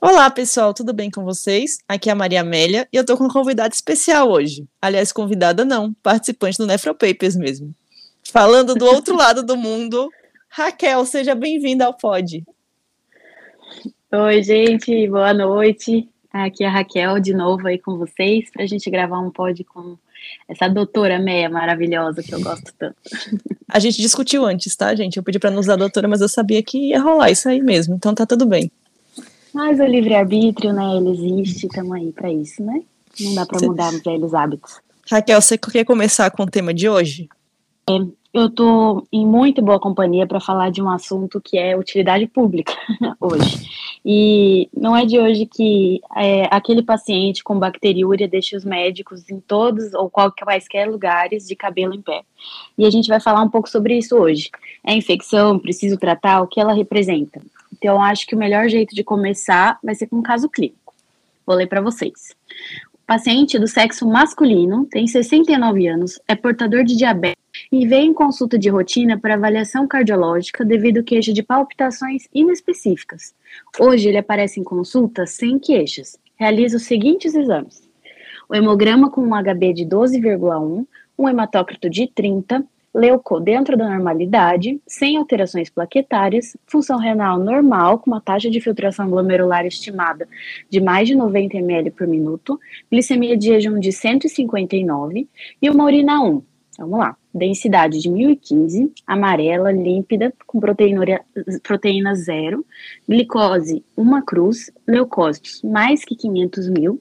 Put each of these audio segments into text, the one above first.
Olá pessoal, tudo bem com vocês? Aqui é a Maria Amélia e eu tô com uma convidada especial hoje. Aliás, convidada não, participante do Nefropapers mesmo. Falando do outro lado do mundo, Raquel, seja bem-vinda ao POD. Oi gente, boa noite. Aqui é a Raquel de novo aí com vocês pra gente gravar um POD com essa doutora Meia maravilhosa que eu gosto tanto. A gente discutiu antes, tá gente? Eu pedi pra não usar a doutora, mas eu sabia que ia rolar isso aí mesmo, então tá tudo bem. Mas o livre-arbítrio, né, ele existe, estamos aí pra isso, né? Não dá pra mudar os velhos hábitos. Raquel, você quer começar com o tema de hoje? Eu tô em muito boa companhia para falar de um assunto que é utilidade pública hoje. E não é de hoje que aquele paciente com bacteriúria deixa os médicos em todos ou quaisquer lugares de cabelo em pé. E a gente vai falar um pouco sobre isso hoje. É infecção, preciso tratar, o que ela representa? Então, acho que o melhor jeito de começar vai ser com um caso clínico. Vou ler para vocês. O paciente do sexo masculino tem 69 anos, é portador de diabetes e vem em consulta de rotina para avaliação cardiológica devido ao queixa de palpitações inespecíficas. Hoje, ele aparece em consulta sem queixas. Realiza os seguintes exames. O hemograma com um HB de 12,1, um hematócrito de 30, leuco dentro da normalidade, sem alterações plaquetárias, função renal normal, com uma taxa de filtração glomerular estimada de mais de 90 ml por minuto, glicemia de jejum de 159 e uma urina 1. Vamos lá. Densidade de 1015, amarela, límpida, com proteína 0, glicose 1 cruz, leucócitos mais que 500 mil,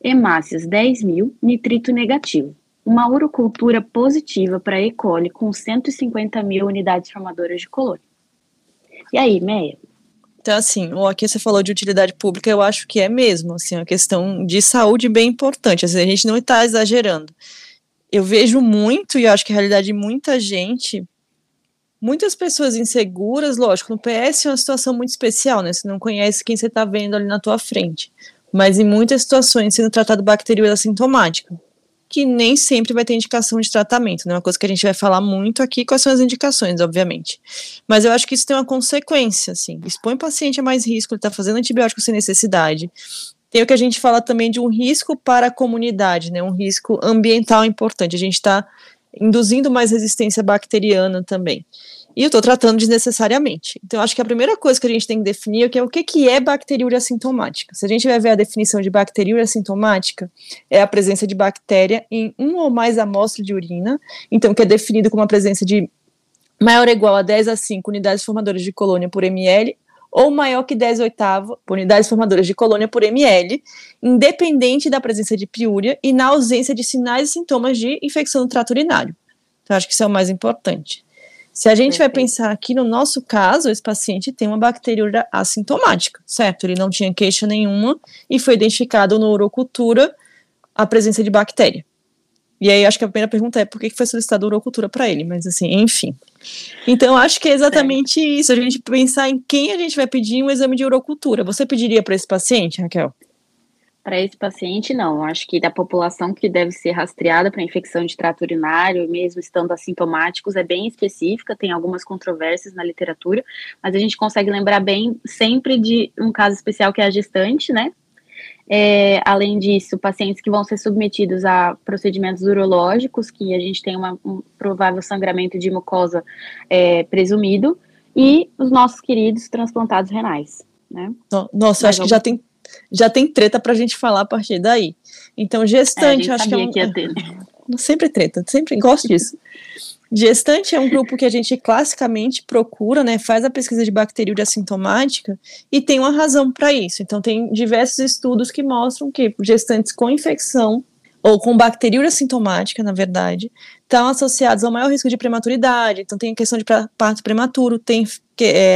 hemácias 10 mil, nitrito negativo. Uma urocultura positiva para E. coli com 150 mil unidades formadoras de colônia. E aí, Meia? Então, assim, aqui você falou de utilidade pública, eu acho que é mesmo, assim, uma questão de saúde bem importante, assim, a gente não está exagerando. Eu vejo muito, e eu acho que a realidade de muita gente, muitas pessoas inseguras, lógico, no PS é uma situação muito especial, né, você não conhece quem você está vendo ali na tua frente, mas em muitas situações sendo tratado bacteriúria assintomática, que nem sempre vai ter indicação de tratamento, né? Uma coisa que a gente vai falar muito aqui, quais são as indicações, obviamente. Mas eu acho que isso tem uma consequência, assim. Expõe o paciente a mais risco, ele está fazendo antibiótico sem necessidade. Tem o que a gente fala também de um risco para a comunidade, né? Um risco ambiental importante. A gente está induzindo mais resistência bacteriana também. E eu estou tratando desnecessariamente. Então, eu acho que a primeira coisa que a gente tem que definir é o que é bacteriúria assintomática. Se a gente vai ver a definição de bacteriúria assintomática, é a presença de bactéria em um ou mais amostras de urina, então que é definido como a presença de maior ou igual a 10 a 5 unidades formadoras de colônia por ml, ou maior que 10/8 unidades formadoras de colônia por ml, independente da presença de piúria e na ausência de sinais e sintomas de infecção do trato urinário. Então, acho que isso é o mais importante. Se a gente vai pensar aqui, no nosso caso, esse paciente tem uma bacteriúria assintomática, certo? Ele não tinha queixa nenhuma e foi identificado na urocultura a presença de bactéria. E aí, acho que a primeira pergunta é por que foi solicitada a urocultura para ele, mas assim, enfim. Então, acho que é exatamente isso, a gente pensar em quem a gente vai pedir um exame de urocultura. Você pediria para esse paciente, Raquel? Para esse paciente, não. Acho que da população que deve ser rastreada para infecção de trato urinário, mesmo estando assintomáticos, é bem específica, tem algumas controvérsias na literatura, mas a gente consegue lembrar bem sempre de um caso especial que é a gestante, né? Além disso, pacientes que vão ser submetidos a procedimentos urológicos, que a gente tem um provável sangramento de mucosa presumido, e os nossos queridos transplantados renais, né? Nossa, acho que já tem treta pra gente falar a partir daí. Então, gestante, eu acho que é que ia ter, né? Sempre treta, sempre gosto disso. Gestante é um grupo que a gente classicamente procura, né, faz a pesquisa de bacteriúria assintomática e tem uma razão para isso. Então, tem diversos estudos que mostram que gestantes com infecção ou com bacteriúria assintomática, na verdade, estão associados ao maior risco de prematuridade. Então, tem a questão de parto prematuro, tem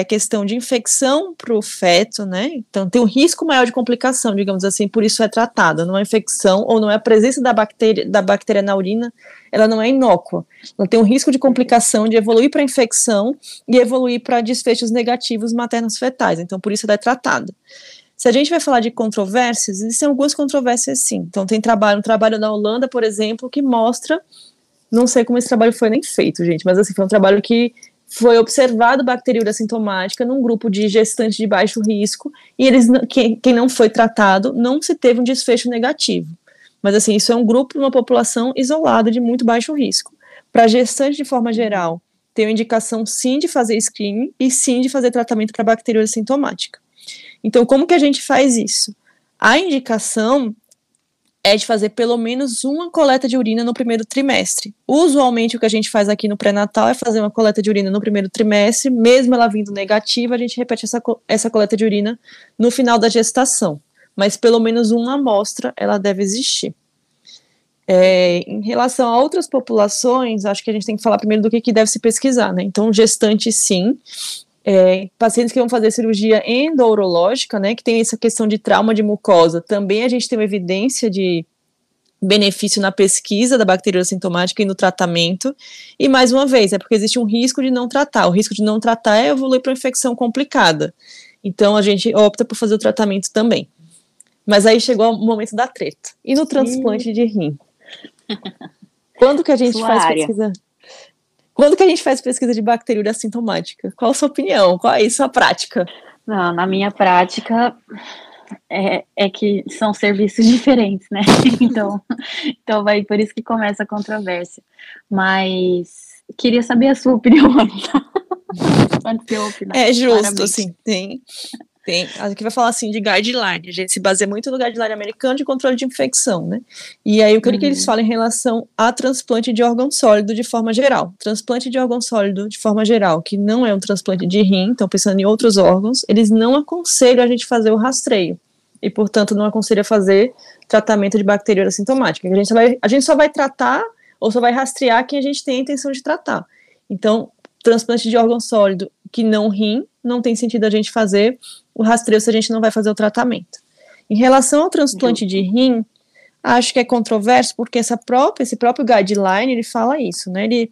a questão de infecção para o feto, né? Então, tem um risco maior de complicação, digamos assim, por isso é tratada. Não é infecção ou não é a presença da bactéria na urina, ela não é inócua. Ela tem um risco de complicação, de evoluir para infecção e evoluir para desfechos negativos maternos fetais. Então, por isso ela é tratada. Se a gente vai falar de controvérsias, existem algumas controvérsias sim. Então tem trabalho, um trabalho na Holanda, por exemplo, que mostra, não sei como esse trabalho foi nem feito, gente, mas assim, foi um trabalho que foi observado bacteriúria sintomática num grupo de gestantes de baixo risco e eles, quem não foi tratado, não se teve um desfecho negativo. Mas assim, isso é um grupo, uma população isolada de muito baixo risco. Para gestantes de forma geral, tem a indicação sim de fazer screening e sim de fazer tratamento para bacteriúria sintomática. Então, como que a gente faz isso? A indicação é de fazer pelo menos uma coleta de urina no primeiro trimestre. Usualmente, o que a gente faz aqui no pré-natal é fazer uma coleta de urina no primeiro trimestre, mesmo ela vindo negativa, a gente repete essa coleta de urina no final da gestação. Mas pelo menos uma amostra, ela deve existir. Em relação a outras populações, acho que a gente tem que falar primeiro do que deve se pesquisar, né? Então, gestante, sim. Pacientes que vão fazer cirurgia endourológica, né, que tem essa questão de trauma de mucosa, também a gente tem uma evidência de benefício na pesquisa da bacteriúria sintomática e no tratamento, e mais uma vez, é porque existe um risco de não tratar, o risco de não tratar é evoluir para infecção complicada, então a gente opta por fazer o tratamento também. Mas aí chegou o momento da treta, e no transplante de rim? Quando que a gente faz pesquisa? Quando que a gente faz pesquisa de bacteriúria assintomática? Qual a sua opinião? Qual é a sua prática? Não, na minha prática, é que são serviços diferentes, né? Então vai por isso que começa a controvérsia. Mas queria saber a sua opinião. Antes de eu opinar. É justo, claramente. Assim, tem. Aqui vai falar assim de guideline. A gente se baseia muito no guideline americano de controle de infecção, né? E aí o que eles falam em relação a transplante de órgão sólido de forma geral. Transplante de órgão sólido de forma geral, que não é um transplante de rim, então pensando em outros órgãos, eles não aconselham a gente fazer o rastreio. E, portanto, não aconselham a fazer tratamento de bacteriúria sintomática. A gente só vai tratar ou só vai rastrear quem a gente tem a intenção de tratar. Então, transplante de órgão sólido que não rim, não tem sentido a gente fazer o rastreio se a gente não vai fazer o tratamento. Em relação ao transplante de rim, acho que é controverso, porque esse próprio guideline, ele fala isso, né? Ele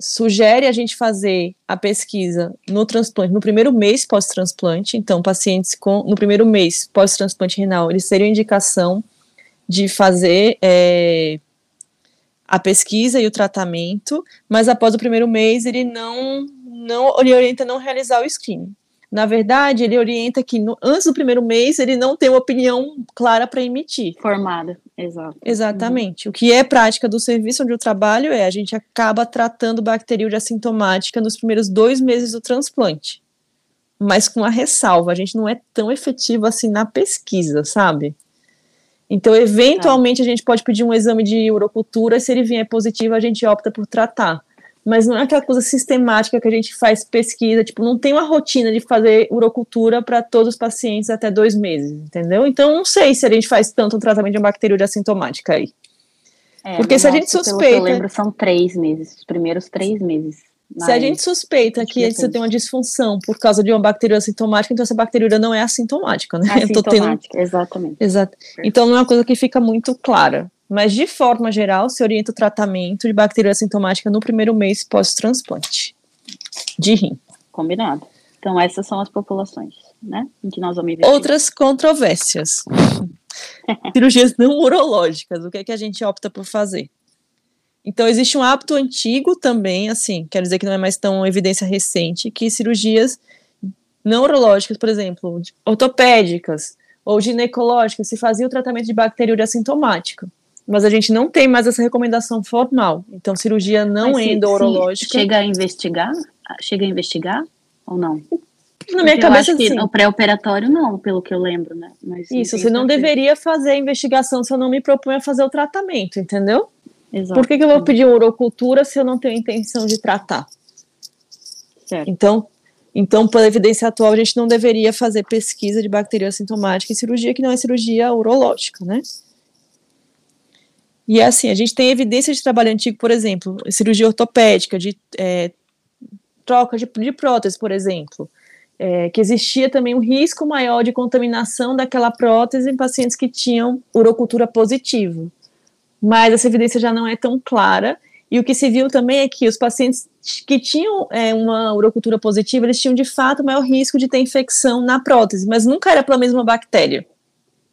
sugere a gente fazer a pesquisa no transplante, no primeiro mês pós-transplante, então pacientes no primeiro mês pós-transplante renal, eles teriam indicação de fazer a pesquisa e o tratamento, mas após o primeiro mês ele ele orienta a não realizar o screening. Na verdade, ele orienta que antes do primeiro mês ele não tem uma opinião clara para emitir. Formada, exato. Exatamente. Uhum. O que é prática do serviço onde eu trabalho a gente acaba tratando bacteriúria assintomática nos primeiros 2 meses do transplante. Mas com a ressalva, a gente não é tão efetivo assim na pesquisa, sabe? Então, eventualmente, a gente pode pedir um exame de urocultura e se ele vier positivo, a gente opta por tratar. Mas não é aquela coisa sistemática que a gente faz pesquisa, tipo, não tem uma rotina de fazer urocultura para todos os pacientes até 2 meses, entendeu? Então, não sei se a gente faz tanto um tratamento de uma bacteriúria assintomática aí. Porque se a gente suspeita... Pelo que eu lembro, são 3 meses, os primeiros 3 meses. Se a gente suspeita que você tem uma disfunção por causa de uma bacteriúria assintomática, então essa bacteriúria não é assintomática, né? Exatamente. Exato. Perfeito. Então, não é uma coisa que fica muito clara. Mas, de forma geral, se orienta o tratamento de bacteriúria assintomática no primeiro mês pós-transplante de rim. Combinado. Então, essas são as populações, né? Em que nós vamos investir. Outras controvérsias. Cirurgias não urológicas. O que é que a gente opta por fazer? Então, existe um hábito antigo também, assim, quero dizer que não é mais tão evidência recente, que cirurgias não urológicas, por exemplo, ortopédicas ou ginecológicas, se fazia o tratamento de bacteriúria assintomática. Mas a gente não tem mais essa recomendação formal. Então, cirurgia não endourológica... Chega a investigar ou não? Na minha cabeça, eu acho que no pré-operatório não, pelo que eu lembro, né? Mas, isso, você não deveria fazer a investigação se eu não me proponho a fazer o tratamento, entendeu? Exato. Por que eu vou pedir urocultura se eu não tenho intenção de tratar? Certo. Então, pela evidência atual, a gente não deveria fazer pesquisa de bacteriúria sintomática em cirurgia que não é cirurgia urológica, né? E assim, a gente tem evidência de trabalho antigo, por exemplo, cirurgia ortopédica, de troca de prótese, por exemplo, que existia também um risco maior de contaminação daquela prótese em pacientes que tinham urocultura positiva. Mas essa evidência já não é tão clara E o que se viu também é que os pacientes que tinham uma urocultura positiva, eles tinham de fato maior risco de ter infecção na prótese, mas nunca era pela mesma bactéria.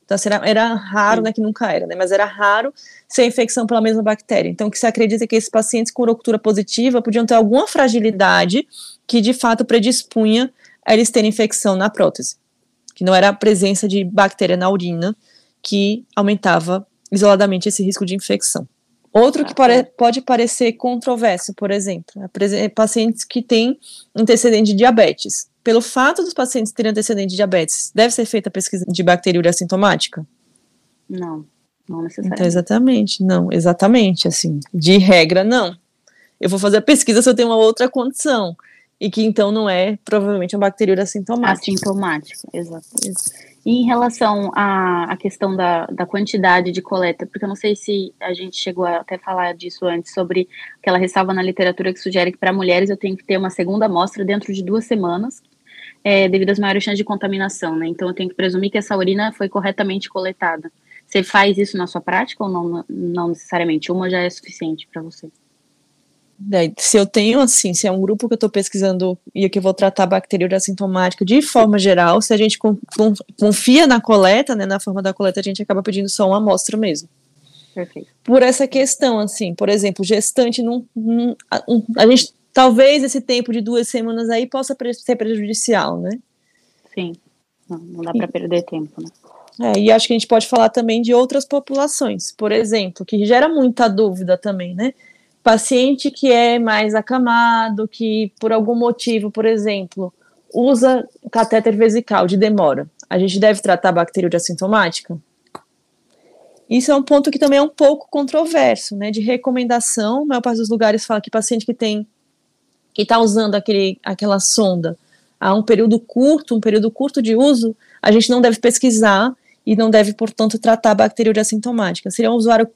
Então, era raro, né, que nunca era, né, mas era raro ser infecção pela mesma bactéria. Então, o que se acredita é que esses pacientes com urocultura positiva podiam ter alguma fragilidade que, de fato, predispunha a eles terem infecção na prótese, que não era a presença de bactéria na urina que aumentava isoladamente esse risco de infecção. Outro que pode parecer controverso, por exemplo, é pacientes que têm antecedente de diabetes. Pelo fato dos pacientes terem antecedente de diabetes, deve ser feita a pesquisa de bacteriúria assintomática? Não, não necessariamente. Então, exatamente, não, exatamente, assim, de regra, não. Eu vou fazer a pesquisa se eu tenho uma outra condição, e que então não é, provavelmente, uma bacteriúria assintomática. Assintomática, exato. E em relação à questão da quantidade de coleta, porque eu não sei se a gente chegou a até falar disso antes, sobre aquela ressalva na literatura que sugere que para mulheres eu tenho que ter uma segunda amostra dentro de 2 semanas, devido às maiores chances de contaminação, né? Então eu tenho que presumir que essa urina foi corretamente coletada. Você faz isso na sua prática ou não? Não necessariamente, uma já é suficiente para você? Se eu tenho, assim, se é um grupo que eu estou pesquisando e que eu vou tratar bacteriúria assintomática de forma geral, se a gente confia na coleta, né, na forma da coleta, a gente acaba pedindo só uma amostra mesmo. Perfeito. Por essa questão, assim, por exemplo, gestante, a gente, talvez esse tempo de 2 semanas aí possa ser prejudicial, né? Sim, não dá para perder tempo, né? E acho que a gente pode falar também de outras populações, por exemplo, que gera muita dúvida também, né? Paciente que é mais acamado, que por algum motivo, por exemplo, usa catéter vesical de demora, a gente deve tratar a bacteriúria assintomática? Isso é um ponto que também é um pouco controverso, né, de recomendação. A maior parte dos lugares fala que paciente que está usando aquela sonda há um período curto de uso, a gente não deve pesquisar e não deve, portanto, tratar a bacteriúria assintomática. Seria um usuário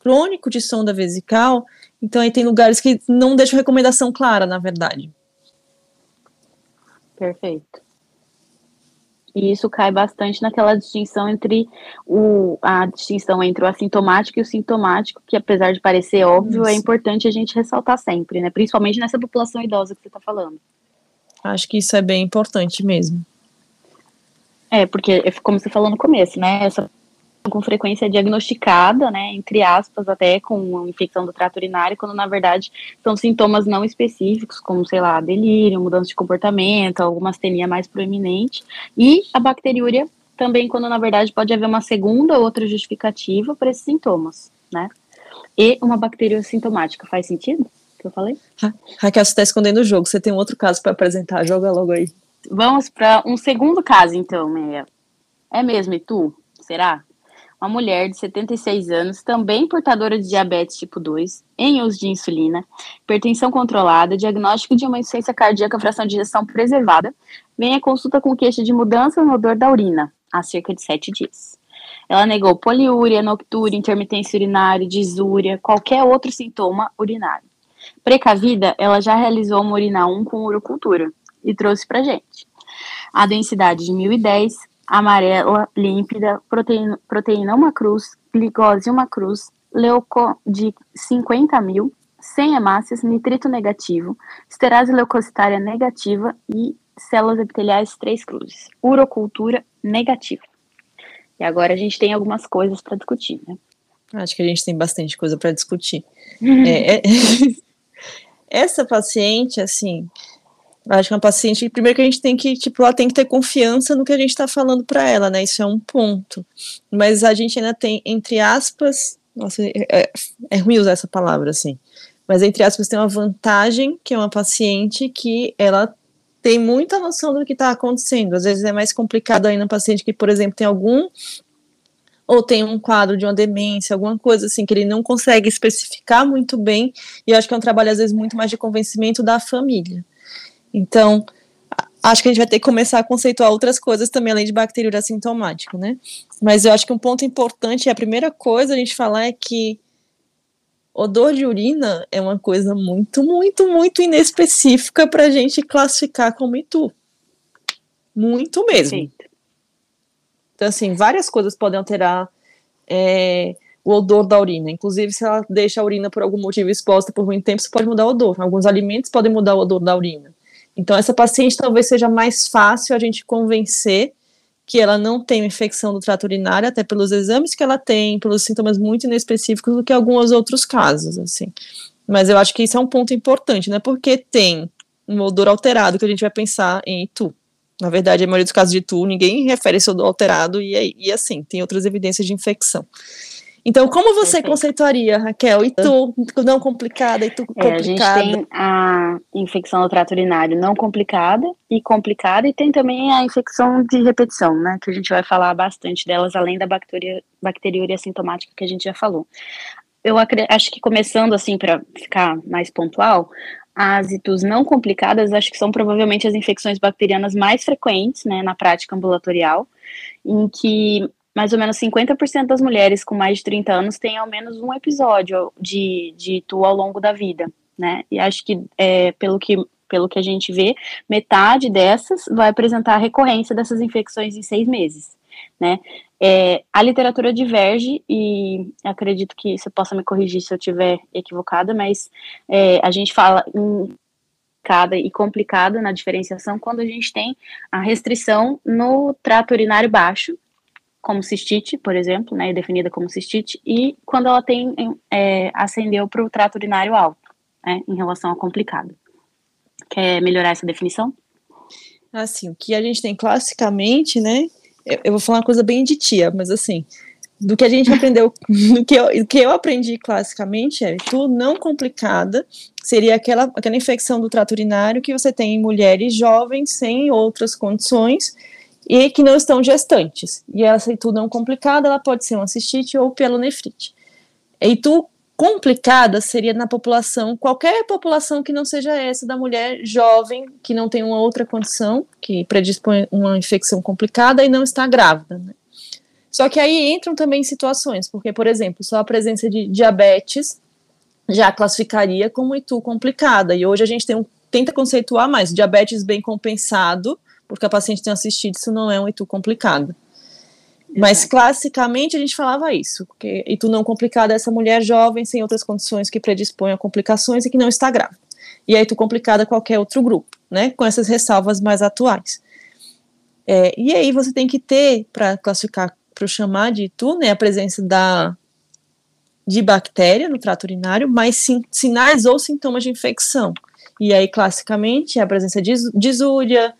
crônico de sonda vesical, então aí tem lugares que não deixam recomendação clara, na verdade. Perfeito. E isso cai bastante naquela distinção entre o assintomático e o sintomático, que apesar de parecer óbvio, isso é importante a gente ressaltar sempre, né? Principalmente nessa população idosa que você está falando. Acho que isso é bem importante mesmo. Porque, como você falou no começo, né, essa com frequência diagnosticada, né, entre aspas, até com infecção do trato urinário, quando na verdade são sintomas não específicos, como, sei lá, delírio, mudança de comportamento, alguma astenia mais proeminente, e a bacteriúria também, quando na verdade pode haver uma segunda ou outra justificativa para esses sintomas, né, e uma bacteriúria sintomática. Faz sentido o que eu falei? Raquel, você está escondendo o jogo, você tem um outro caso para apresentar, joga logo aí. Vamos para um segundo caso, então, Maria. É mesmo, e tu? Será? Uma mulher de 76 anos, também portadora de diabetes tipo 2, em uso de insulina, hipertensão controlada, diagnóstico de uma insuficiência cardíaca, fração de ejeção preservada, vem à consulta com queixa de mudança no odor da urina, há cerca de 7 dias. Ela negou poliúria, noctúria, intermitência urinária, disúria, qualquer outro sintoma urinário. Precavida, ela já realizou uma urina 1 com urocultura e trouxe pra gente. A densidade de 1010, amarela, límpida, proteína 1 cruz, glicose 1 cruz, leuco de 50.000, sem hemácias, nitrito negativo, esterase leucocitária negativa e células epiteliais 3 cruzes. Urocultura negativa. E agora a gente tem algumas coisas para discutir, né? Acho que a gente tem bastante coisa para discutir. Essa paciente, assim, acho que é uma paciente, primeiro que a gente tem que, ela tem que ter confiança no que a gente está falando para ela, né, isso é um ponto, mas a gente ainda tem, entre aspas, nossa, é ruim usar essa palavra, assim, mas entre aspas tem uma vantagem, que é uma paciente que ela tem muita noção do que está acontecendo. Às vezes é mais complicado ainda um paciente que, por exemplo, tem um quadro de uma demência, alguma coisa assim, que ele não consegue especificar muito bem, e eu acho que é um trabalho, às vezes, muito mais de convencimento da família. Então, acho que a gente vai ter que começar a conceituar outras coisas também, além de bacteriúria assintomática, né? Mas eu acho que um ponto importante, a primeira coisa a gente falar é que odor de urina é uma coisa muito, muito, muito inespecífica para a gente classificar como ITU. Muito mesmo. Então, assim, várias coisas podem alterar o odor da urina. Inclusive, se ela deixa a urina por algum motivo exposta por muito tempo, isso pode mudar o odor. Alguns alimentos podem mudar o odor da urina. Então, essa paciente talvez seja mais fácil a gente convencer que ela não tem infecção do trato urinário, até pelos exames que ela tem, pelos sintomas muito inespecíficos, do que alguns outros casos, assim. Mas eu acho que isso é um ponto importante, né? Porque tem um odor alterado que a gente vai pensar em Itu. Na verdade, a maioria dos casos de Itu, ninguém refere esse odor alterado e assim, tem outras evidências de infecção. Então, como você conceituaria, Raquel? Itu não complicada, Itu complicada. A gente tem a infecção do trato urinário não complicada e complicada, e tem também a infecção de repetição, né? Que a gente vai falar bastante delas, além da bacteriúria sintomática que a gente já falou. Eu acho que começando assim, para ficar mais pontual, as itus não complicadas acho que são provavelmente as infecções bacterianas mais frequentes, né, na prática ambulatorial, em que mais ou menos 50% das mulheres com mais de 30 anos têm ao menos um episódio de itu ao longo da vida, né? E acho que, pelo que a gente vê, metade dessas vai apresentar a recorrência dessas infecções em 6 meses, né? A literatura diverge, e acredito que você possa me corrigir se eu estiver equivocada, mas a gente fala em e complicada na diferenciação quando a gente tem a restrição no trato urinário baixo, como cistite, por exemplo, né, definida como cistite, e quando ela tem ascendeu para o trato urinário alto, né, em relação ao complicado. Quer melhorar essa definição? Assim, o que a gente tem classicamente, né, eu vou falar uma coisa bem de tia, mas assim, do que a gente aprendeu, do que eu aprendi classicamente é Itu não complicada, seria aquela infecção do trato urinário que você tem em mulheres jovens sem outras condições, e que não estão gestantes. E essa Itu não complicada, ela pode ser uma cistite ou pielonefrite. Itu complicada seria na população, qualquer população que não seja essa da mulher jovem, que não tem uma outra condição, que predispõe uma infecção complicada e não está grávida, né? Só que aí entram também situações, porque, por exemplo, só a presença de diabetes já classificaria como Itu complicada. E hoje a gente tenta conceituar mais diabetes bem compensado, porque a paciente tem assistido, isso não é um Itu complicado. Exato. Mas, classicamente, a gente falava isso, porque Itu não complicado é essa mulher jovem, sem outras condições que predispõem a complicações e que não está grávida. E a Itu complicada é qualquer outro grupo, né, com essas ressalvas mais atuais. E aí você tem que ter, para classificar, para chamar de Itu, né, a presença de bactéria no trato urinário, mas sinais ou sintomas de infecção. E aí, classicamente, é a presença de disúria,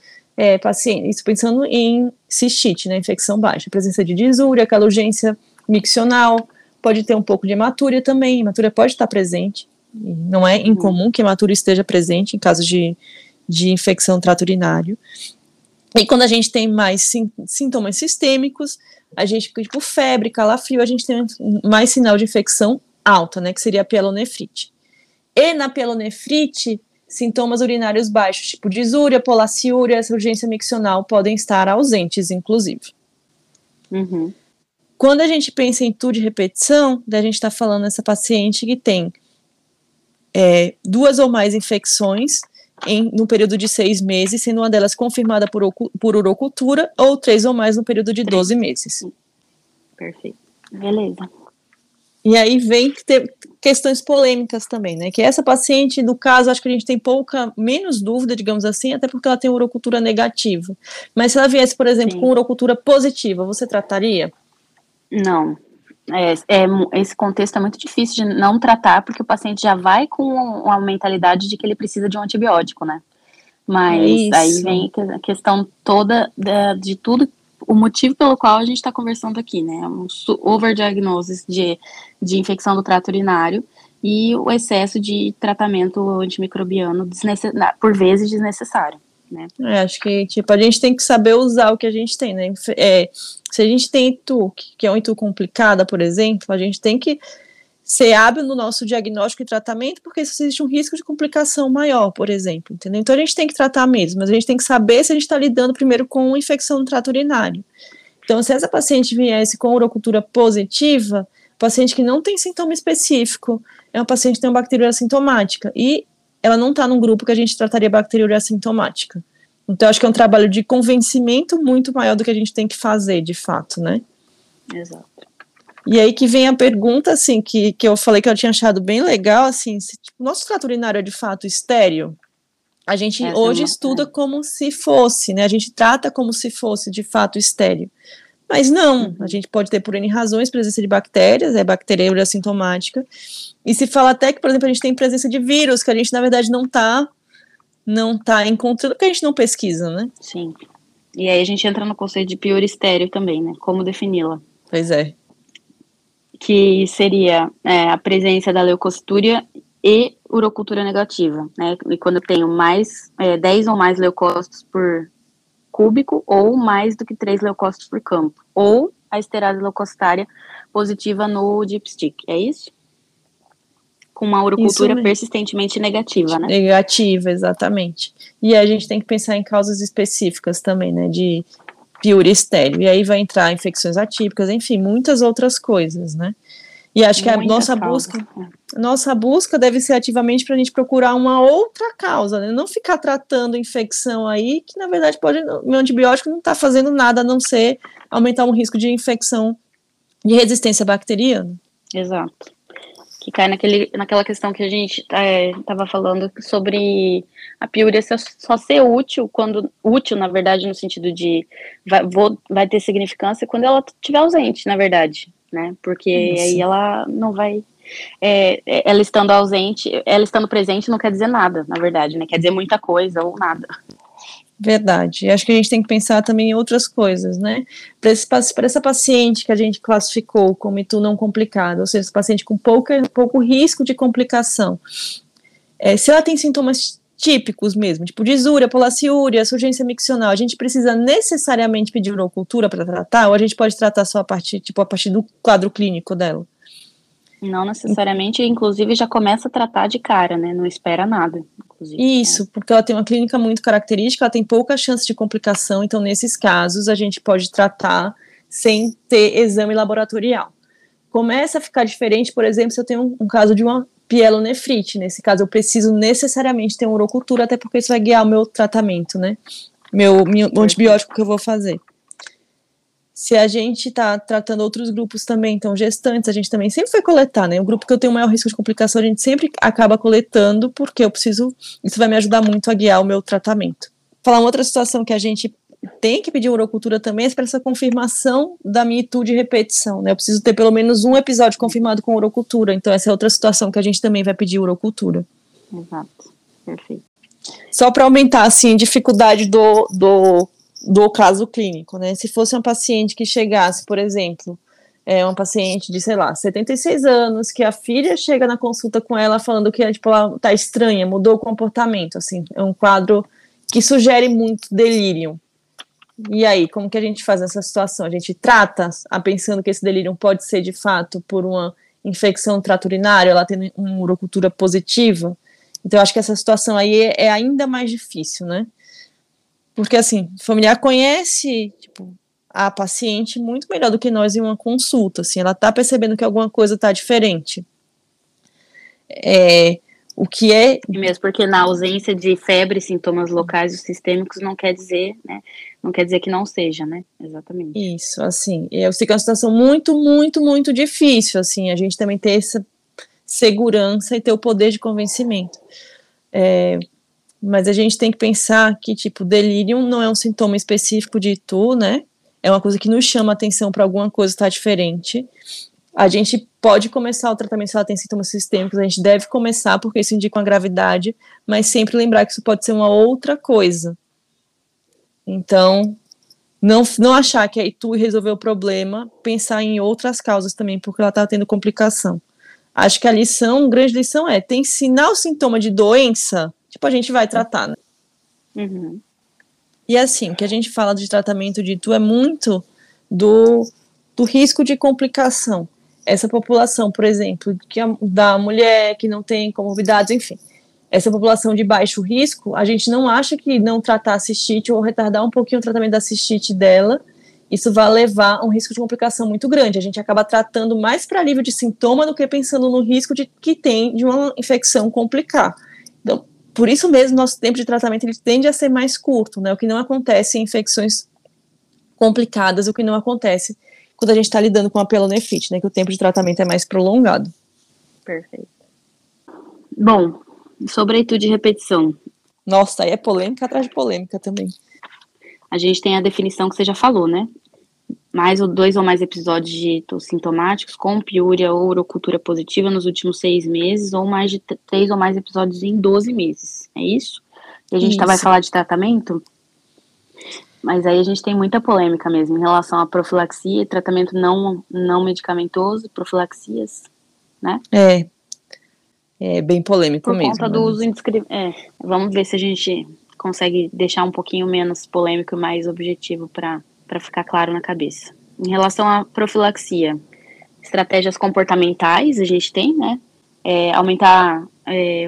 paciente, isso pensando em cistite, né, infecção baixa, presença de disúria, calogência miccional, pode ter um pouco de hematúria também, hematúria pode estar presente, não é incomum que hematúria esteja presente em caso de infecção trato urinário. E quando a gente tem mais sintomas sistêmicos, a gente fica tipo febre, calafrio, a gente tem mais sinal de infecção alta, né, que seria a pielonefrite. E na pielonefrite, sintomas urinários baixos, tipo disúria, polaciúria, urgência miccional, podem estar ausentes, inclusive. Uhum. Quando a gente pensa em Itu de repetição, a gente está falando dessa paciente que tem 2 ou mais infecções no período de 6 meses, sendo uma delas confirmada por urocultura, ou 3 ou mais no período de 12 meses. Perfeito. Beleza. E aí vem questões polêmicas também, né, que essa paciente, no caso, acho que a gente tem menos dúvida, digamos assim, até porque ela tem urocultura negativa. Mas se ela viesse, por exemplo, com urocultura positiva, você trataria? Não. Esse contexto é muito difícil de não tratar, porque o paciente já vai com a mentalidade de que ele precisa de um antibiótico, né? Mas aí vem a questão toda de tudo, o motivo pelo qual a gente está conversando aqui, né, um overdiagnose de infecção do trato urinário e o excesso de tratamento antimicrobiano por vezes desnecessário, né. Acho que, a gente tem que saber usar o que a gente tem, né, se a gente tem Itu, que é um Itu complicada, por exemplo, a gente tem que ser hábil no nosso diagnóstico e tratamento, porque isso existe um risco de complicação maior, por exemplo, entendeu? Então a gente tem que tratar mesmo, mas a gente tem que saber se a gente está lidando primeiro com infecção do trato urinário. Então, se essa paciente viesse com urocultura positiva, paciente que não tem sintoma específico, é uma paciente que tem uma bacteriúria sintomática, e ela não está num grupo que a gente trataria bacteriúria sintomática. Então, acho que é um trabalho de convencimento muito maior do que a gente tem que fazer, de fato, né? Exato. E aí que vem a pergunta, assim, que eu falei que eu tinha achado bem legal, assim, se, tipo, nosso trato urinário é de fato estéril? A gente hoje estuda como se fosse, né? A gente trata como se fosse de fato estéril. Mas não, a gente pode ter por N razões presença de bactérias, é bacteriúria assintomática. E se fala até que, por exemplo, a gente tem presença de vírus, que a gente, na verdade, não tá encontrando, porque a gente não pesquisa, né? Sim. E aí a gente entra no conceito de pior estéril também, né? Como defini-la. Pois é. Que seria a presença da leucocitúria e urocultura negativa, né? E quando eu tenho mais 10 ou mais leucócitos por cúbico ou mais do que 3 leucócitos por campo, ou a esterase leucocitária positiva no dipstick, é isso? Com uma urocultura persistentemente negativa, né? Negativa, exatamente. E a gente tem que pensar em causas específicas também, né, de piúria estéril, e aí vai entrar infecções atípicas, enfim, muitas outras coisas, né? E acho que a nossa busca deve ser ativamente para a gente procurar uma outra causa, né? Não ficar tratando infecção aí, que na verdade meu antibiótico não está fazendo nada a não ser aumentar um risco de infecção de resistência bacteriana. Exato. Que cai naquela questão que a gente estava falando sobre a piúria só ser útil, na verdade, no sentido de vai ter significância quando ela estiver ausente, na verdade. Né? Porque aí ela não vai... ela estando ausente, ela estando presente não quer dizer nada, na verdade, né? Quer dizer muita coisa ou nada. Verdade. Acho que a gente tem que pensar também em outras coisas, né? Para essa paciente que a gente classificou como ITU não complicado, ou seja, essa paciente com pouco risco de complicação, se ela tem sintomas típicos mesmo, tipo disúria, polaciúria, surgência miccional, a gente precisa necessariamente pedir urocultura para tratar, ou a gente pode tratar só a partir do quadro clínico dela? Não necessariamente, inclusive já começa a tratar de cara, né, não espera nada. Inclusive, isso, né? Porque ela tem uma clínica muito característica, ela tem pouca chance de complicação, então nesses casos a gente pode tratar sem ter exame laboratorial. Começa a ficar diferente, por exemplo, se eu tenho um caso de uma pielonefrite, nesse caso eu preciso necessariamente ter uma urocultura, até porque isso vai guiar o meu tratamento, né, meu antibiótico que eu vou fazer. Se a gente está tratando outros grupos também, então gestantes, a gente também sempre vai coletar, né, o grupo que eu tenho maior risco de complicação, a gente sempre acaba coletando, porque eu preciso, isso vai me ajudar muito a guiar o meu tratamento. Falar uma outra situação que a gente tem que pedir urocultura também é para essa confirmação da minha ITU de repetição, né? Eu preciso ter pelo menos um episódio confirmado com urocultura, então essa é outra situação que a gente também vai pedir urocultura. Exato, perfeito. Só para aumentar, assim, a dificuldade do caso clínico, né? Se fosse uma paciente que chegasse, por exemplo, uma paciente de, sei lá, 76 anos, que a filha chega na consulta com ela falando que tipo, ela tá estranha, mudou o comportamento, assim, é um quadro que sugere muito delírio. E aí, como que a gente faz nessa situação? A gente trata, pensando que esse delírio pode ser de fato por uma infecção trato urinário, ela tendo uma urocultura positiva? Então, eu acho que essa situação aí é ainda mais difícil, né? Porque, assim, o familiar conhece, tipo, a paciente muito melhor do que nós em uma consulta, assim, ela tá percebendo que alguma coisa tá diferente. O que é... E mesmo porque na ausência de febre, sintomas locais e sistêmicos não quer dizer, né? Não quer dizer que não seja, né? Exatamente. Isso, assim, eu sei que é uma situação muito, muito, muito difícil, assim, a gente também ter essa segurança e ter o poder de convencimento. Mas a gente tem que pensar que, tipo, delírio não é um sintoma específico de ITU, né? É uma coisa que nos chama a atenção para alguma coisa estar diferente. A gente pode começar o tratamento se ela tem sintomas sistêmicos, a gente deve começar porque isso indica uma gravidade, mas sempre lembrar que isso pode ser uma outra coisa. Então, não achar que a ITU resolveu o problema, pensar em outras causas também, porque ela está tendo complicação. Acho que a grande lição é, tem sinal, sintoma de doença, tipo, a gente vai tratar, né? Uhum. E assim, o que a gente fala de tratamento de ITU é muito do risco de complicação. Essa população, por exemplo, da mulher que não tem comorbidades, enfim, essa população de baixo risco, a gente não acha que não tratar a cistite ou retardar um pouquinho o tratamento da cistite dela, isso vai levar a um risco de complicação muito grande. A gente acaba tratando mais para alívio de sintoma do que pensando no risco que tem de uma infecção complicar. Então, por isso mesmo, nosso tempo de tratamento ele tende a ser mais curto, né? O que não acontece em infecções complicadas, o que não acontece quando a gente está lidando com a pielonefrite, né, que o tempo de tratamento é mais prolongado. Perfeito. Bom, sobre a ITU de repetição. Nossa, aí é polêmica atrás de polêmica também. A gente tem a definição que você já falou, né? Mais ou 2 ou mais episódios de ITU sintomáticos com piúria ou urocultura positiva nos últimos 6 meses, ou mais de 3 ou mais episódios em 12 meses. É isso? E a gente vai falar de tratamento? Mas aí a gente tem muita polêmica mesmo em relação à profilaxia e tratamento não medicamentoso, profilaxias, né? É bem polêmico mesmo. Por conta do uso indiscriminado. Vamos ver se a gente consegue deixar um pouquinho menos polêmico e mais objetivo para ficar claro na cabeça. Em relação à profilaxia, estratégias comportamentais a gente tem, né? Aumentar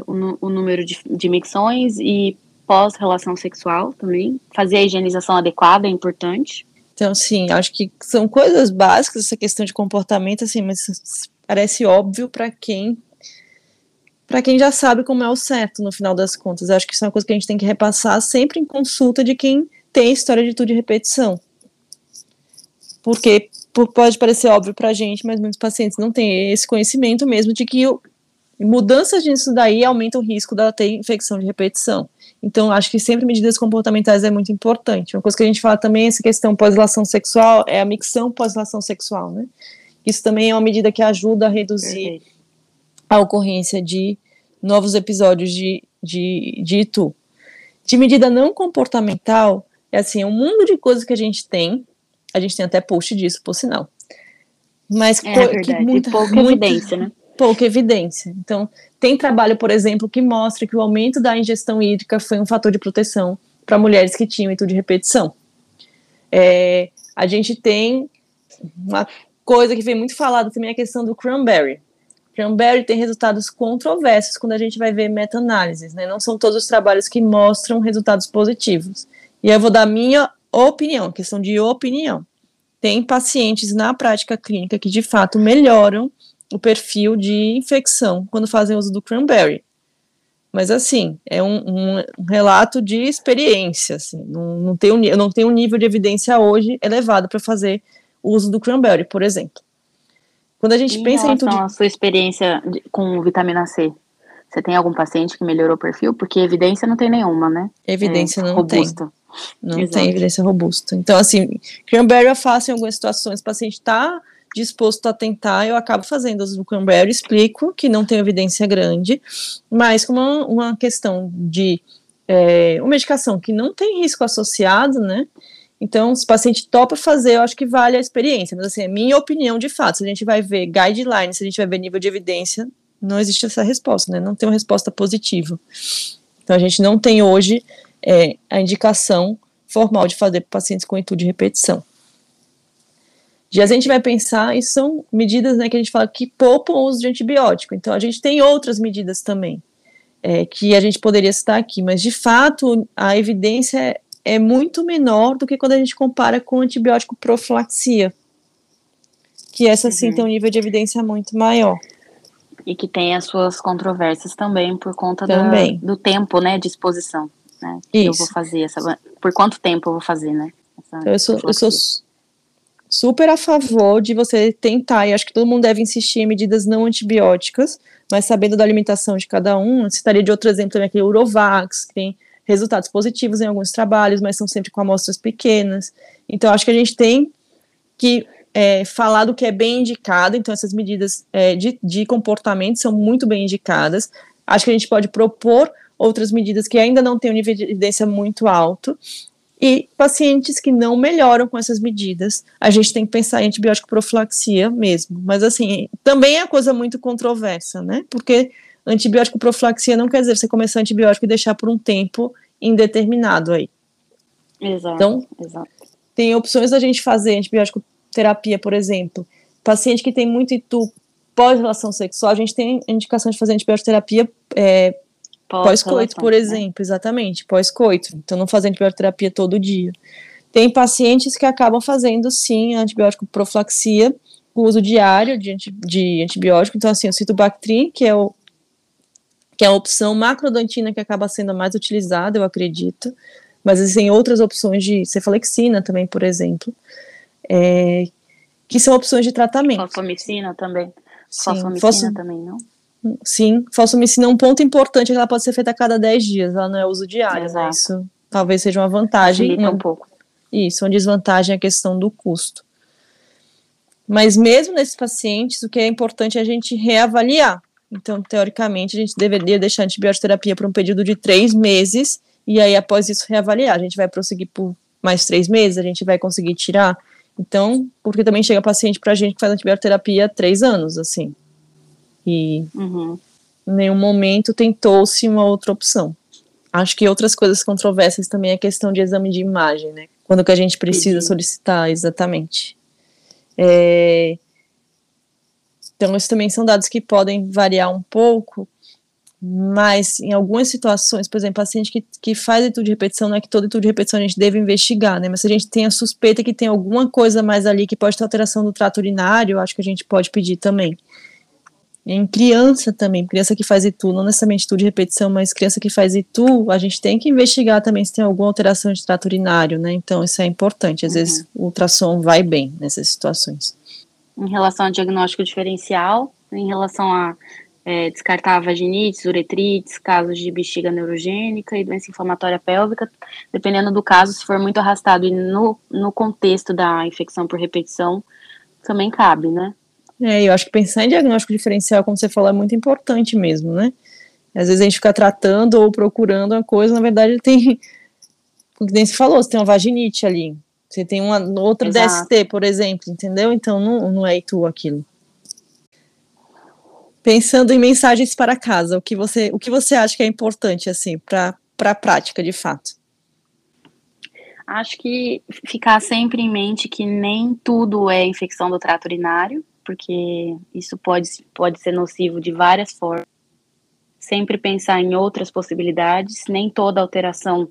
o número de micções e pós-relação sexual também. Fazer a higienização adequada é importante. Então, sim, acho que são coisas básicas essa questão de comportamento, assim, mas parece óbvio para quem já sabe como é o certo, no final das contas. Eu acho que isso é uma coisa que a gente tem que repassar sempre em consulta de quem tem história de tudo de repetição. Porque pode parecer óbvio pra gente, mas muitos pacientes não têm esse conhecimento mesmo de que mudanças nisso daí aumentam o risco de ela ter infecção de repetição. Então, acho que sempre medidas comportamentais é muito importante. Uma coisa que a gente fala também é essa questão pós-relação sexual, é a micção pós-relação sexual, né? Isso também é uma medida que ajuda a reduzir a ocorrência de novos episódios de ITU. De medida não comportamental, é assim, é um mundo de coisas que a gente tem até post disso, por sinal. Mas verdade, pouca evidência, né? Pouca evidência. Então, tem trabalho, por exemplo, que mostra que o aumento da ingestão hídrica foi um fator de proteção para mulheres que tinham ITU de repetição. A gente tem uma coisa que vem muito falada também, a questão do cranberry. Cranberry tem resultados controversos quando a gente vai ver meta-análises, né? Não são todos os trabalhos que mostram resultados positivos. E eu vou dar minha opinião, questão de opinião. Tem pacientes na prática clínica que, de fato, melhoram o perfil de infecção quando fazem uso do cranberry. Mas, assim, é um relato de experiência, assim. Eu não tenho um nível de evidência hoje elevado para fazer uso do cranberry, por exemplo. Quando a gente pensa em tudo. A sua experiência com vitamina C, você tem algum paciente que melhorou o perfil? Porque evidência não tem nenhuma, né? Evidência não tem. Não tem evidência robusta. Então, assim, cranberry eu faço em algumas situações. O paciente está disposto a tentar, eu acabo fazendo uso do cranberry, explico que não tem evidência grande, mas como uma questão de uma medicação que não tem risco associado, né? Então, se o paciente topa fazer, eu acho que vale a experiência. Mas, assim, é minha opinião de fato. Se a gente vai ver guidelines, se a gente vai ver nível de evidência, não existe essa resposta, né? Não tem uma resposta positiva. Então, a gente não tem hoje a indicação formal de fazer para pacientes com ITU de repetição. Já a gente vai pensar, e são medidas, né, que a gente fala que poupam o uso de antibiótico. Então, a gente tem outras medidas também, que a gente poderia citar aqui. Mas, de fato, a evidência é muito menor do que quando a gente compara com antibiótico profilaxia, que essa sim tem um nível de evidência muito maior. E que tem as suas controvérsias também por conta do tempo, né, de exposição, né, que eu vou fazer, por quanto tempo eu vou fazer, né? Então, eu sou super a favor de você tentar, e acho que todo mundo deve insistir em medidas não antibióticas, mas sabendo da alimentação de cada um. Eu citaria de outro exemplo também, aquele Urovax, que tem resultados positivos em alguns trabalhos, mas são sempre com amostras pequenas. Então, acho que a gente tem que falar do que é bem indicado. Então, essas medidas de comportamento são muito bem indicadas. Acho que a gente pode propor outras medidas que ainda não têm um nível de evidência muito alto. E pacientes que não melhoram com essas medidas, a gente tem que pensar em antibiótico profilaxia mesmo. Mas, assim, também é coisa muito controversa, né? Porque antibiótico profilaxia não quer dizer você começar antibiótico e deixar por um tempo indeterminado aí. Exato. Então, tem opções da gente fazer antibiótico terapia, por exemplo. Paciente que tem muito ITU pós-relação sexual, a gente tem indicação de fazer antibiótico terapia pós-coito, por exemplo. Exatamente, pós-coito. Então, não fazer antibiótico terapia todo dia. Tem pacientes que acabam fazendo, sim, antibiótico profilaxia, com uso diário de antibiótico. Então, assim, o Cytobactrim, que é a opção macrodoentina que acaba sendo a mais utilizada, eu acredito, mas existem outras opções de cefalexina também, por exemplo, que são opções de tratamento. Fosfomicina também. Sim, fosfomicina também, não? Sim, fosfomicina é um ponto importante, é que ela pode ser feita a cada 10 dias, ela não é uso diário, né? Isso talvez seja uma vantagem. Facilita um pouco. Isso, uma desvantagem é a questão do custo. Mas mesmo nesses pacientes, o que é importante é a gente reavaliar. Então, teoricamente, a gente deveria deixar a antibioterapia por um período de 3 meses, e aí após isso reavaliar. A gente vai prosseguir por mais 3 meses, a gente vai conseguir tirar. Então, porque também chega paciente pra gente que faz antibioterapia há 3 anos, assim. E em nenhum momento tentou-se uma outra opção. Acho que outras coisas controversas também é a questão de exame de imagem, né? Quando que a gente precisa solicitar, exatamente. Então, isso também são dados que podem variar um pouco, mas em algumas situações, por exemplo, paciente que faz etude de repetição, não é que todo etude de repetição a gente deve investigar, né? Mas se a gente tem a suspeita que tem alguma coisa mais ali que pode ter alteração do trato urinário, acho que a gente pode pedir também. Em criança também, criança que faz ITU, não necessariamente ITU de repetição, mas criança que faz ITU, a gente tem que investigar também se tem alguma alteração de trato urinário, né? Então, isso é importante. Às vezes, o ultrassom vai bem nessas situações. Em relação ao diagnóstico diferencial, em relação a descartar vaginites, uretrites, casos de bexiga neurogênica e doença inflamatória pélvica, dependendo do caso, se for muito arrastado e no contexto da infecção por repetição, também cabe, né? Eu acho que pensar em diagnóstico diferencial, como você falou, é muito importante mesmo, né? Às vezes a gente fica tratando ou procurando uma coisa, na verdade tem, como você falou, você tem uma vaginite ali, você tem uma outra DST, por exemplo, entendeu? Então não é ITU aquilo. Pensando em mensagens para casa, o que você acha que é importante, assim, para a prática, de fato? Acho que ficar sempre em mente que nem tudo é infecção do trato urinário, porque isso pode ser nocivo de várias formas. Sempre pensar em outras possibilidades. Nem toda alteração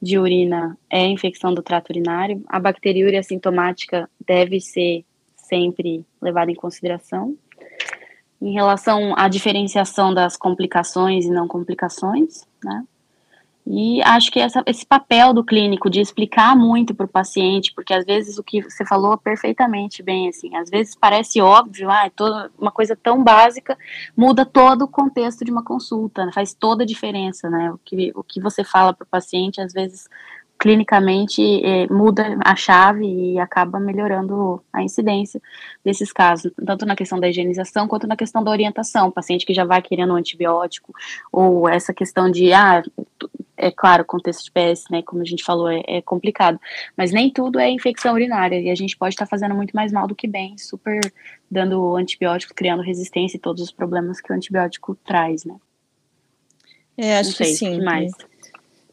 de urina é infecção do trato urinário. A bacteriúria assintomática deve ser sempre levada em consideração. Em relação à diferenciação das complicações e não complicações, né? E acho que esse papel do clínico de explicar muito para o paciente, porque às vezes o que você falou perfeitamente bem, assim, às vezes parece óbvio, uma coisa tão básica muda todo o contexto de uma consulta, faz toda a diferença, né? O que você fala para o paciente, às vezes, clinicamente, muda a chave e acaba melhorando a incidência desses casos, tanto na questão da higienização quanto na questão da orientação. O paciente que já vai querendo um antibiótico, ou essa questão de, é claro, o contexto de PS, né, como a gente falou, é complicado, mas nem tudo é infecção urinária, e a gente pode estar fazendo muito mais mal do que bem, super dando antibiótico, criando resistência e todos os problemas que o antibiótico traz, né. Acho que sim. Mas...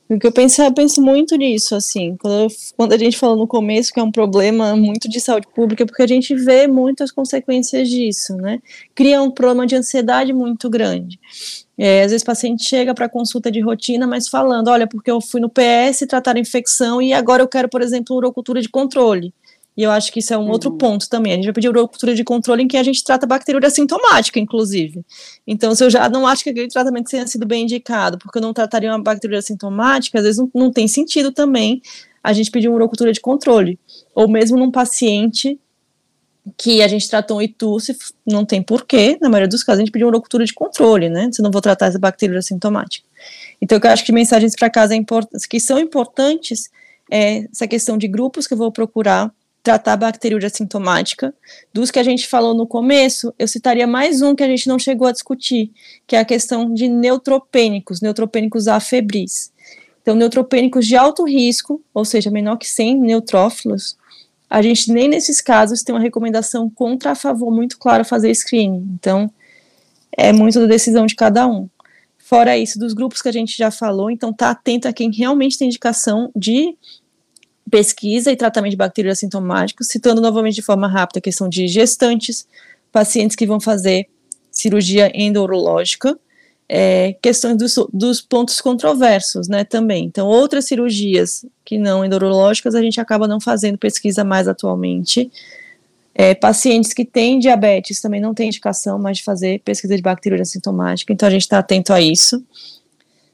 porque eu penso muito nisso, assim, quando a gente falou no começo que é um problema muito de saúde pública, porque a gente vê muitas consequências disso, né? Cria um problema de ansiedade muito grande. Às vezes o paciente chega para consulta de rotina, mas falando, olha, porque eu fui no PS tratar a infecção e agora eu quero, por exemplo, urocultura de controle. E eu acho que isso é um outro ponto também. A gente vai pedir urocultura de controle em que a gente trata bacteriúria assintomática, inclusive. Então, se eu já não acho que aquele tratamento tenha sido bem indicado, porque eu não trataria uma bacteriúria assintomática, às vezes não tem sentido também a gente pedir uma urocultura de controle. Ou mesmo num paciente que a gente tratou um ITU, não tem porquê, na maioria dos casos, a gente pediu uma urocultura de controle, né? Se eu não vou tratar essa bacteriúria assintomática. Então, eu acho que mensagens para casa que são importantes é essa questão de grupos que eu vou procurar tratar a bacteriúria assintomática. Dos que a gente falou no começo, eu citaria mais um que a gente não chegou a discutir, que é a questão de neutropênicos afebris. Então, neutropênicos de alto risco, ou seja, menor que 100 neutrófilos, a gente nem nesses casos tem uma recomendação contra a favor muito clara fazer screening. Então, é muito da decisão de cada um. Fora isso, dos grupos que a gente já falou, então tá atento a quem realmente tem indicação de pesquisa e tratamento de bactérias assintomáticas, citando novamente de forma rápida a questão de gestantes, pacientes que vão fazer cirurgia endourológica, questões dos pontos controversos, né, também. Então, outras cirurgias que não endourológicas, a gente acaba não fazendo pesquisa mais atualmente. Pacientes que têm diabetes também não tem indicação mais de fazer pesquisa de bactérias assintomáticas, então a gente está atento a isso.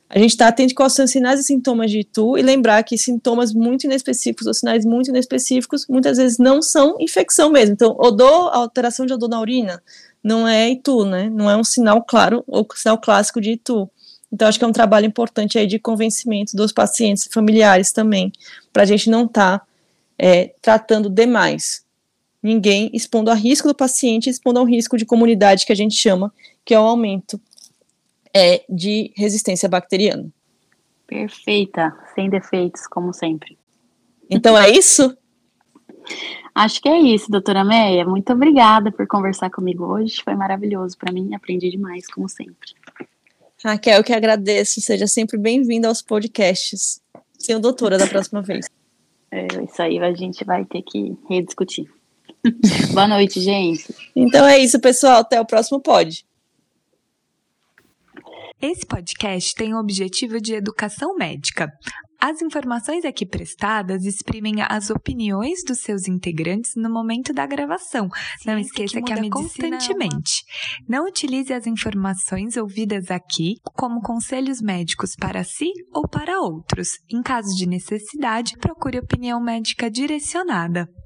A gente está atento quais são os sinais e sintomas de ITU e lembrar que sintomas muito inespecíficos ou sinais muito inespecíficos muitas vezes não são infecção mesmo. Então, odor, a alteração de odor na urina não é ITU, né? Não é um sinal claro ou sinal clássico de ITU. Então, acho que é um trabalho importante aí de convencimento dos pacientes e familiares também, para a gente não estar tratando demais. Ninguém expondo a risco do paciente, expondo ao risco de comunidade que a gente chama, que é o aumento de resistência bacteriana. Perfeita, sem defeitos, como sempre. Então é isso? Acho que é isso, doutora Amélia. Muito obrigada por conversar comigo hoje, foi maravilhoso para mim, aprendi demais, como sempre. Raquel, eu que agradeço, seja sempre bem-vinda aos podcasts. Seja doutora da próxima vez. Isso aí a gente vai ter que rediscutir. Boa noite, gente. Então é isso, pessoal, até o próximo pod. Esse podcast tem o objetivo de educação médica. As informações aqui prestadas exprimem as opiniões dos seus integrantes no momento da gravação. Não esqueça que muda constantemente. Não utilize as informações ouvidas aqui como conselhos médicos para si ou para outros. Em caso de necessidade, procure opinião médica direcionada.